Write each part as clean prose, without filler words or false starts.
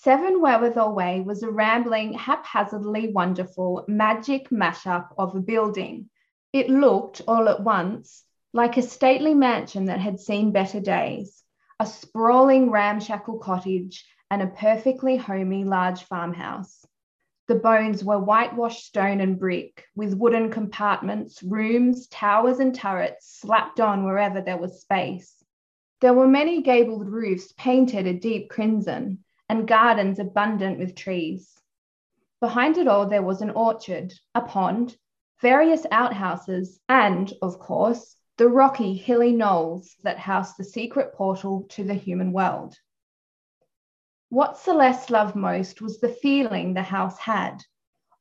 Seven Wherewithal Way was a rambling, haphazardly wonderful magic mashup of a building. It looked, all at once, like a stately mansion that had seen better days, a sprawling ramshackle cottage and a perfectly homey large farmhouse. The bones were whitewashed stone and brick, with wooden compartments, rooms, towers and turrets slapped on wherever there was space. There were many gabled roofs painted a deep crimson, and gardens abundant with trees. Behind it all, there was an orchard, a pond, various outhouses, and, of course, the rocky, hilly knolls that housed the secret portal to the human world. What Celeste loved most was the feeling the house had,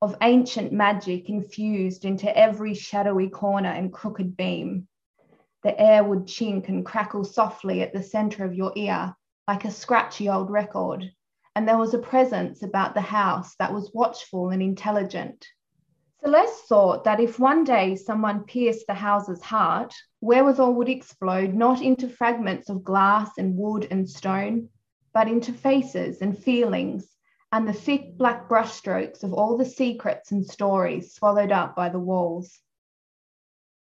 of ancient magic infused into every shadowy corner and crooked beam. The air would chink and crackle softly at the centre of your ear, like a scratchy old record. And there was a presence about the house that was watchful and intelligent. Celeste thought that if one day someone pierced the house's heart, Wherewithal would explode not into fragments of glass and wood and stone, but into faces and feelings and the thick black brushstrokes of all the secrets and stories swallowed up by the walls.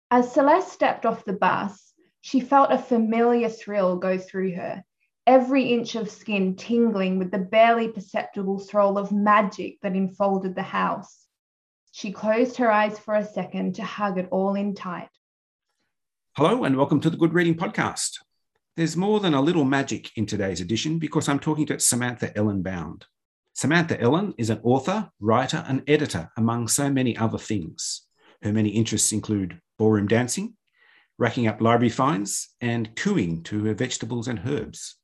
As Celeste stepped off the bus, she felt a familiar thrill go through her, every inch of skin tingling with the barely perceptible thrill of magic that enfolded the house. She closed her eyes for a second to hug it all in tight. Hello and welcome to the Good Reading Podcast. There's more than a little magic in today's edition because I'm talking to Samantha Ellen Bound. Samantha Ellen is an author, writer and editor among so many other things. Her many interests include ballroom dancing, racking up library fines and cooing to her vegetables and herbs.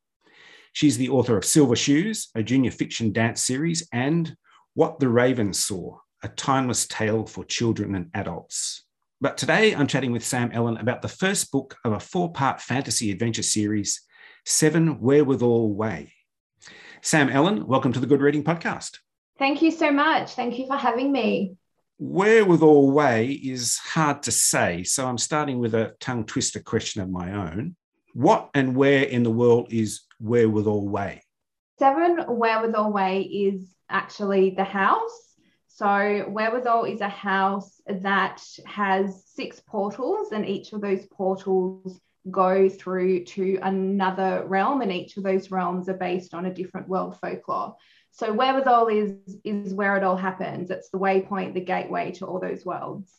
She's the author of Silver Shoes, a junior fiction dance series, and What the Ravens Saw, a timeless tale for children and adults. But today I'm chatting with Sam Ellen about the first book of a 4-part fantasy adventure series, Seven Wherewithal Way. Sam Ellen, welcome to the Good Reading Podcast. Thank you so much. Thank you for having me. Wherewithal Way is hard to say, so I'm starting with a tongue twister question of my own. What and where in the world is Wherewithal Way? Seven Wherewithal Way is actually the house. So Wherewithal is a house that has 6 portals, and each of those portals go through to another realm, and each of those realms are based on a different world folklore. So Wherewithal is where it all happens. It's the waypoint, the gateway to all those worlds.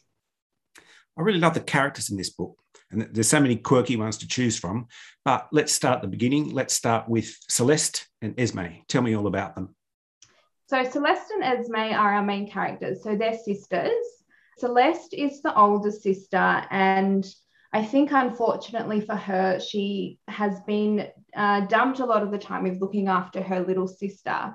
I really love the characters in this book, and there's so many quirky ones to choose from, but let's start at the beginning. Let's start with Celeste and Esme. Tell me all about them. So Celeste and Esme are our main characters. So they're sisters. Celeste is the older sister, and I think unfortunately for her, she has been dumped a lot of the time with looking after her little sister.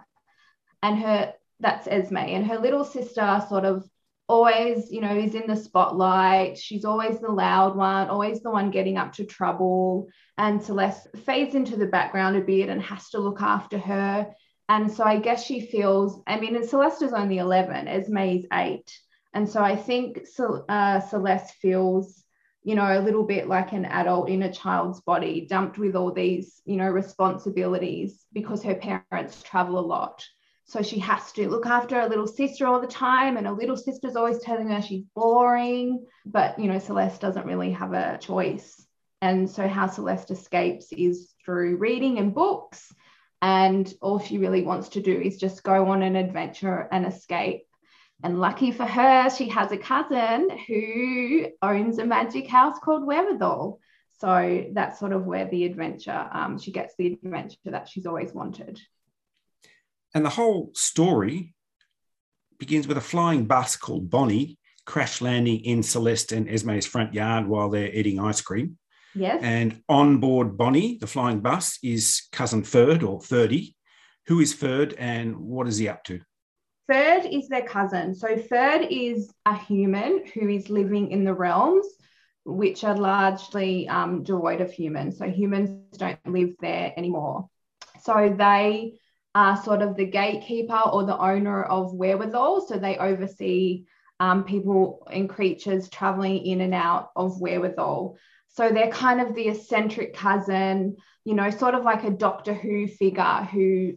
And that's Esme, and her little sister sort of always, you know, is in the spotlight. She's always the loud one, always the one getting up to trouble. And Celeste fades into the background a bit and has to look after her. And so I guess she feels, and Celeste is only 11, Esme is 8. And so I think Celeste feels, you know, a little bit like an adult in a child's body, dumped with all these, you know, responsibilities because her parents travel a lot. So she has to look after her little sister all the time, and her little sister's always telling her she's boring. But, you know, Celeste doesn't really have a choice. And so how Celeste escapes is through reading and books. And all she really wants to do is just go on an adventure and escape. And lucky for her, she has a cousin who owns a magic house called Wherewithal. So that's sort of where the adventure, she gets the adventure that she's always wanted. And the whole story begins with a flying bus called Bonnie crash landing in Celeste and Esme's front yard while they're eating ice cream. Yes. And on board Bonnie, the flying bus, is cousin Ferd, or Ferdy. Who is Ferd and what is he up to? Ferd is their cousin. So Ferd is a human who is living in the realms, which are largely devoid of humans. So humans don't live there anymore. So they are sort of the gatekeeper or the owner of Wherewithal. So they oversee people and creatures traveling in and out of Wherewithal. So they're kind of the eccentric cousin, you know, sort of like a Doctor Who figure who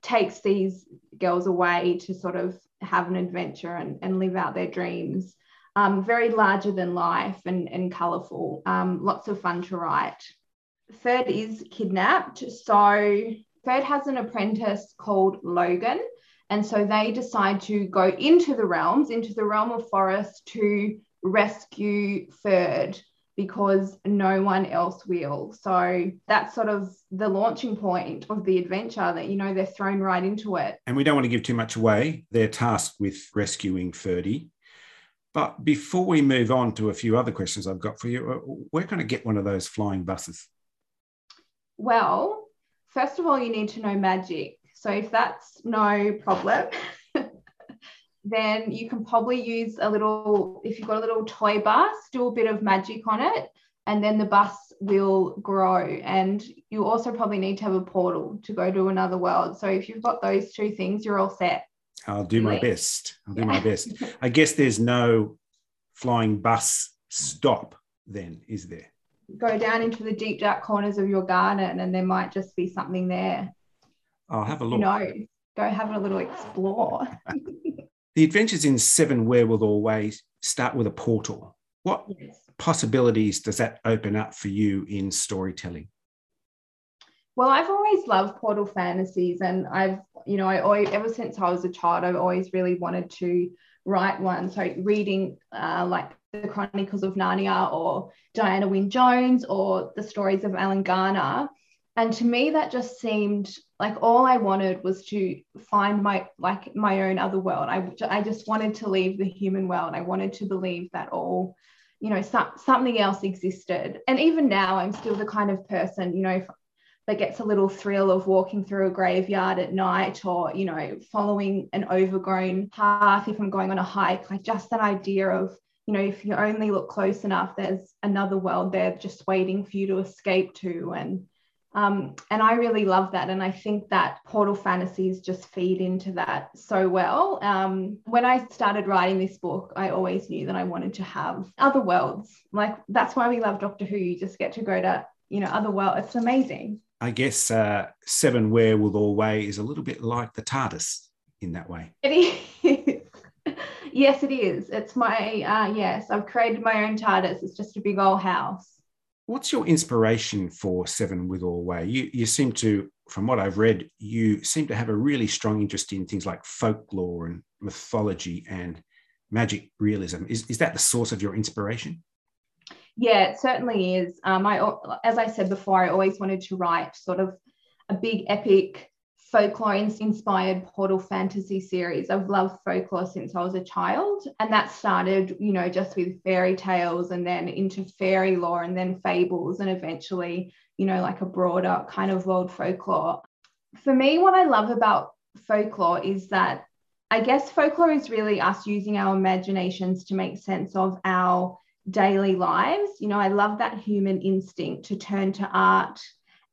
takes these girls away to sort of have an adventure and live out their dreams. Very larger than life and colourful. Lots of fun to write. Ferd is kidnapped. So Ferd has an apprentice called Logan. And so they decide to go into the realms, into the realm of forest to rescue Ferd, because no one else will. So that's sort of the launching point of the adventure, that, you know, they're thrown right into it. And we don't want to give too much away. They're tasked with rescuing Ferdy. But before we move on to a few other questions I've got for you, we're going to get one of those flying buses. Well, first of all, you need to know magic. So if that's no problem, then you can probably use a little, if you've got a little toy bus, do a bit of magic on it, and then the bus will grow. And you also probably need to have a portal to go to another world. So if you've got those two things, you're all set. I'll do my best. I'll do my best. I guess there's no flying bus stop then, is there? Go down into the deep, dark corners of your garden and there might just be something there. I'll have a look. No, go have a little explore. The adventures in Seven Wherewithal Way start with a portal. What possibilities does that open up for you in storytelling? Well, I've always loved portal fantasies, and I've, you know, I always, ever since I was a child, I've always really wanted to write one. So reading like the Chronicles of Narnia or Diana Wynne Jones or the stories of Alan Garner. And to me, that just seemed like all I wanted was to find my own other world. I just wanted to leave the human world. I wanted to believe that all, you know, something else existed. And even now, I'm still the kind of person, you know, that gets a little thrill of walking through a graveyard at night, or, you know, following an overgrown path if I'm going on a hike. Like just that idea of, you know, if you only look close enough, there's another world there just waiting for you to escape to. And I really love that. And I think that portal fantasies just feed into that so well. When I started writing this book, I always knew that I wanted to have other worlds. Like, that's why we love Doctor Who. You just get to go to, you know, other worlds. It's amazing. I guess Seven Wherewithal Way is a little bit like the TARDIS in that way. It is. Yes, it is. It's my, yes, I've created my own TARDIS. It's just a big old house. What's your inspiration for Seven Wherewithal Way? You seem to, from what I've read, you seem to have a really strong interest in things like folklore and mythology and magic realism. Is that the source of your inspiration? Yeah, it certainly is. As I said before, I always wanted to write sort of a big epic folklore-inspired portal fantasy series. I've loved folklore since I was a child, and that started, you know, just with fairy tales and then into fairy lore and then fables and eventually, you know, like a broader kind of world folklore. For me, what I love about folklore is that I guess folklore is really us using our imaginations to make sense of our daily lives. You know, I love that human instinct to turn to art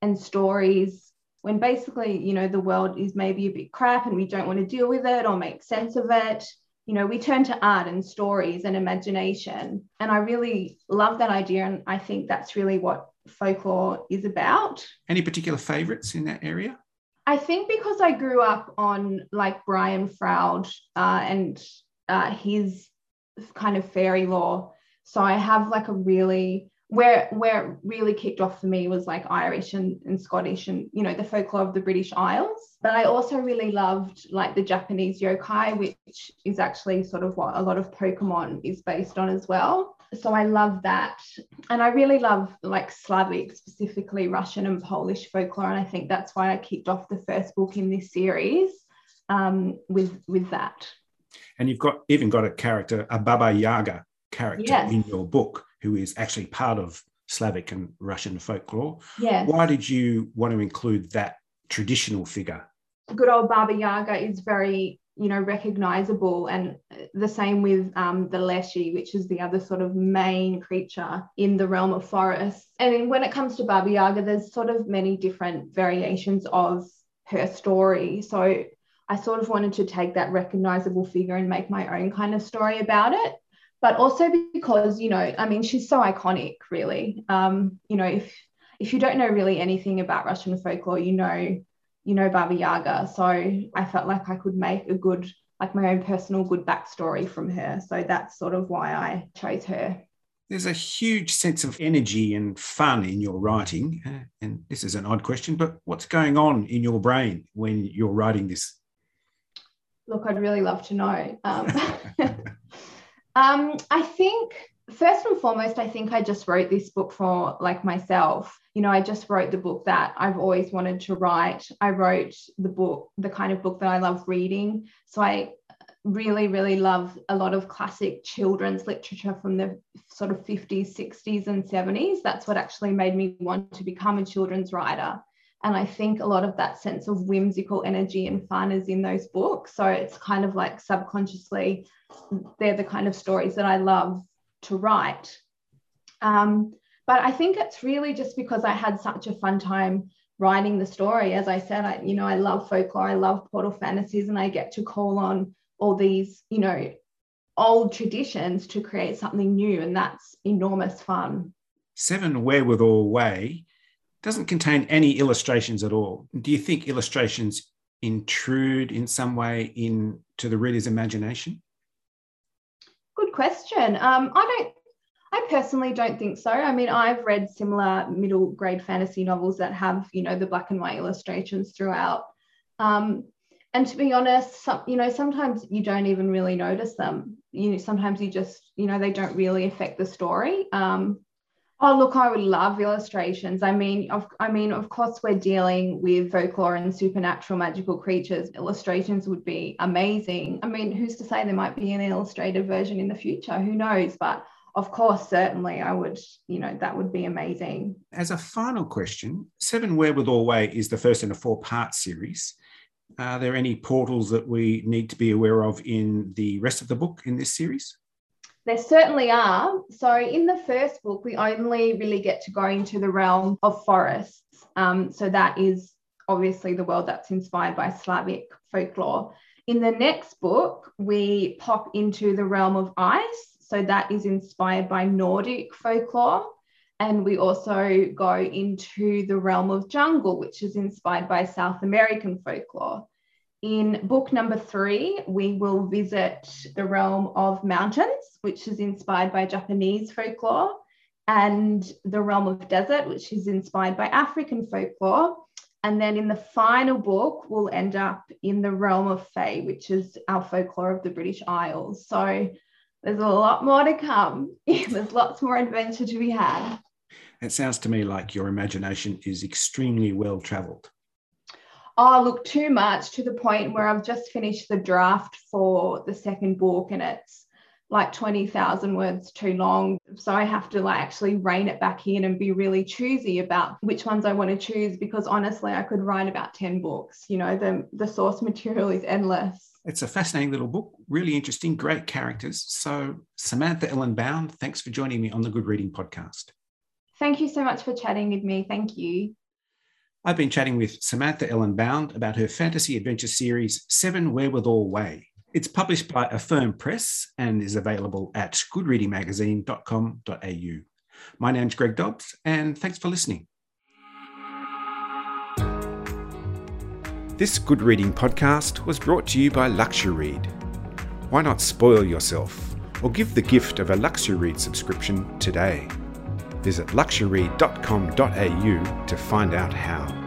and stories when basically, you know, the world is maybe a bit crap and we don't want to deal with it or make sense of it. You know, we turn to art and stories and imagination. And I really love that idea. And I think that's really what folklore is about. Any particular favourites in that area? I think because I grew up on like Brian Froud and his kind of fairy lore. So I have like a really... Where it really kicked off for me was like Irish and Scottish and, you know, the folklore of the British Isles. But I also really loved like the Japanese yokai, which is actually sort of what a lot of Pokemon is based on as well. So I love that. And I really love like Slavic, specifically Russian and Polish folklore. And I think that's why I kicked off the first book in this series with that. And you've got even got a character, a Baba Yaga character in your book, who is actually part of Slavic and Russian folklore. Yes. Why did you want to include that traditional figure? Good old Baba Yaga is very you know, recognizable. And the same with the Leshy, which is the other sort of main creature in the realm of forests. And when it comes to Baba Yaga, there's sort of many different variations of her story. So I sort of wanted to take that recognizable figure and make my own kind of story about it. But also because, you know, I mean, she's so iconic, really. You know, if you don't know really anything about Russian folklore, you know Baba Yaga. So I felt like I could make a good, like my own personal good backstory from her. So that's sort of why I chose her. There's a huge sense of energy and fun in your writing. And this is an odd question, but what's going on in your brain when you're writing this? Look, I'd really love to know. I think first and foremost, I think I just wrote this book for like myself. You know, I just wrote the book that I've always wanted to write. I wrote the book, the kind of book that I love reading. So I really, really love a lot of classic children's literature from the sort of 50s, 60s and 70s. That's what actually made me want to become a children's writer. And I think a lot of that sense of whimsical energy and fun is in those books. So it's kind of like subconsciously, they're the kind of stories that I love to write. But I think it's really just because I had such a fun time writing the story. As I said, I love folklore, I love portal fantasies, and I get to call on all these, you know, old traditions to create something new. And that's enormous fun. Seven Wherewithal Way doesn't contain any illustrations at all. Do you think illustrations intrude in some way into the reader's imagination? Good question. I personally don't think so. I mean, I've read similar middle grade fantasy novels that have, you know, the black and white illustrations throughout. And to be honest, sometimes you don't even really notice them. You know, sometimes you just, you know, they don't really affect the story. Oh, look, I would love illustrations. Of course, we're dealing with folklore and supernatural magical creatures. Illustrations would be amazing. I mean, who's to say there might be an illustrated version in the future? Who knows? But of course, certainly I would, you know, that would be amazing. As a final question, Seven Wherewithal Way is the first in a 4-part series. Are there any portals that we need to be aware of in the rest of the book in this series? There certainly are. So in the first book, we only really get to go into the realm of forests. So that is obviously the world that's inspired by Slavic folklore. In the next book, we pop into the realm of ice. So that is inspired by Nordic folklore. And we also go into the realm of jungle, which is inspired by South American folklore. In book number 3, we will visit the realm of mountains, which is inspired by Japanese folklore, and the realm of desert, which is inspired by African folklore. And then in the final book, we'll end up in the realm of fae, which is our folklore of the British Isles. So there's a lot more to come. There's lots more adventure to be had. It sounds to me like your imagination is extremely well-travelled. Oh, look, too much, to the point where I've just finished the draft for the second book and it's like 20,000 words too long. So I have to actually rein it back in and be really choosy about which ones I want to choose, because honestly, I could write about 10 books. You know, the source material is endless. It's a fascinating little book, really interesting, great characters. So Samantha Ellen Bound, thanks for joining me on the Good Reading Podcast. Thank you so much for chatting with me. Thank you. I've been chatting with Samantha Ellen Bound about her fantasy adventure series, Seven Wherewithal Way. It's published by Affirm Press and is available at goodreadingmagazine.com.au. My name's Greg Dobbs, and thanks for listening. This Good Reading podcast was brought to you by Luxury Read. Why not spoil yourself or give the gift of a Luxury Read subscription today? Visit luxuryread.com.au to find out how.